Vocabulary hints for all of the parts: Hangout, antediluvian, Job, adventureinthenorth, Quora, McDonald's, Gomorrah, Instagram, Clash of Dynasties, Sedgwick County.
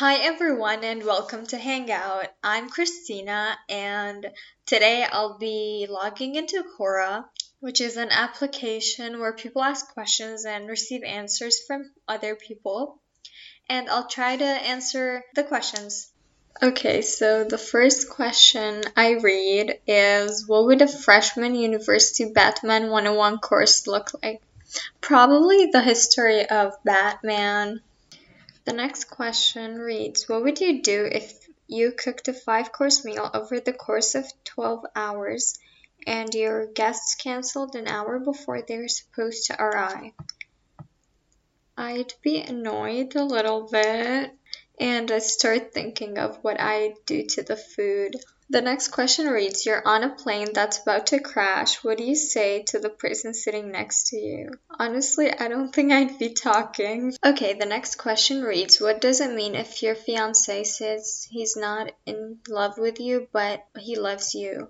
Hi everyone and welcome to Hangout. I'm Christina and today I'll be logging into Quora, which is an application where people ask questions and receive answers from other people. And I'll try to answer the questions. Okay, so the first question I read is, what would a freshman university Batman 101 course look like? Probably the history of Batman. The next question reads, what would you do if you cooked a 5-course meal over the course of 12 hours and your guests canceled an hour before they were supposed to arrive? I'd be annoyed a little bit and I'd start thinking of what I'd do to the food. The next question reads, you're on a plane that's about to crash. What do you say to the person sitting next to you? Honestly, I don't think I'd be talking. Okay, the next question reads, what does it mean if your fiancé says he's not in love with you, but he loves you?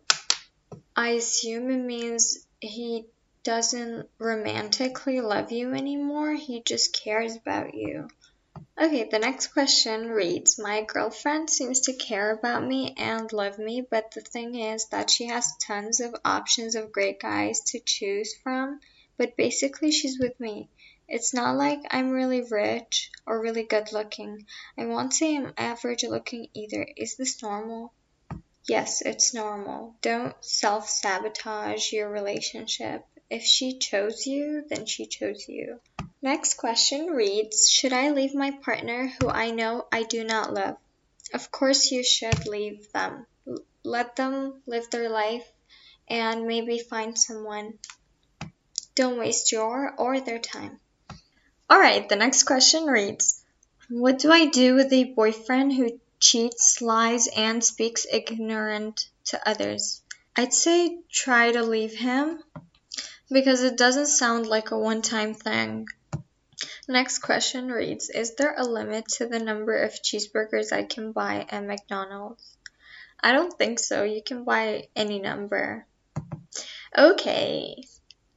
I assume it means he doesn't romantically love you anymore. He just cares about you. Okay, the next question reads, my girlfriend seems to care about me and love me, but the thing is that she has tons of options of great guys to choose from, but basically she's with me. It's not like I'm really rich or really good looking. I won't say I'm average looking either. Is this normal? Yes, it's normal. Don't self-sabotage your relationship. If she chose you, then she chose you. Next question reads, should I leave my partner who I know I do not love? Of course you should leave them. Let them live their life and maybe find someone. Don't waste your or their time. Alright, the next question reads, what do I do with a boyfriend who cheats, lies, and speaks ignorant to others? I'd say try to leave him because it doesn't sound like a one-time thing. Next question reads, is there a limit to the number of cheeseburgers I can buy at McDonald's? I don't think so. You can buy any number. Okay.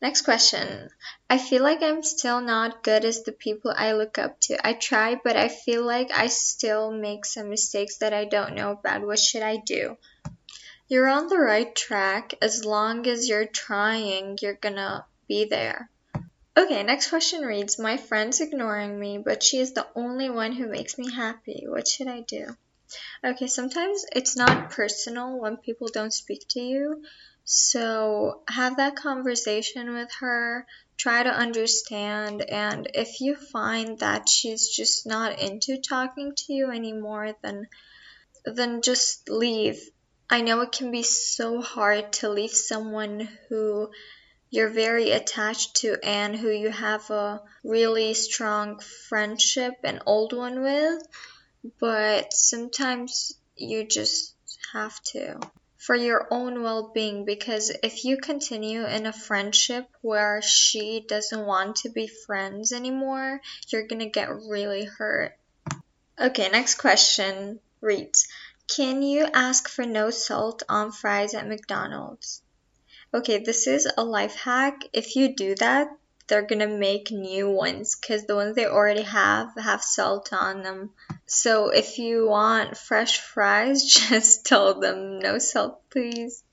Next question. I feel like I'm still not good as the people I look up to. I try, but I feel like I still make some mistakes that I don't know about. What should I do? You're on the right track. As long as you're trying, you're gonna be there. Okay, next question reads, my friend's ignoring me, but she is the only one who makes me happy. What should I do? Okay, sometimes it's not personal when people don't speak to you. So have that conversation with her, try to understand, and if you find that she's just not into talking to you anymore, then just leave. I know it can be so hard to leave someone who you're very attached to and who you have a really strong friendship, an old one with, but sometimes you just have to for your own well-being, because if you continue in a friendship where she doesn't want to be friends anymore, you're gonna get really hurt. Okay, next question reads, can you ask for no salt on fries at McDonald's? Okay, this is a life hack. If you do that, they're gonna make new ones because the ones they already have salt on them. So if you want fresh fries, just tell them no salt, please.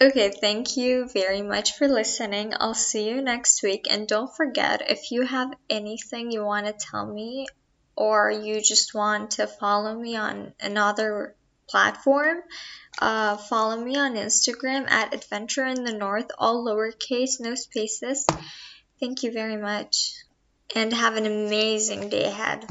Okay, thank you very much for listening. I'll see you next week. And don't forget, if you have anything you want to tell me or you just want to follow me on another platform, follow me on Instagram at adventureinthenorth, all lowercase, no spaces. Thank you very much and have an amazing day ahead.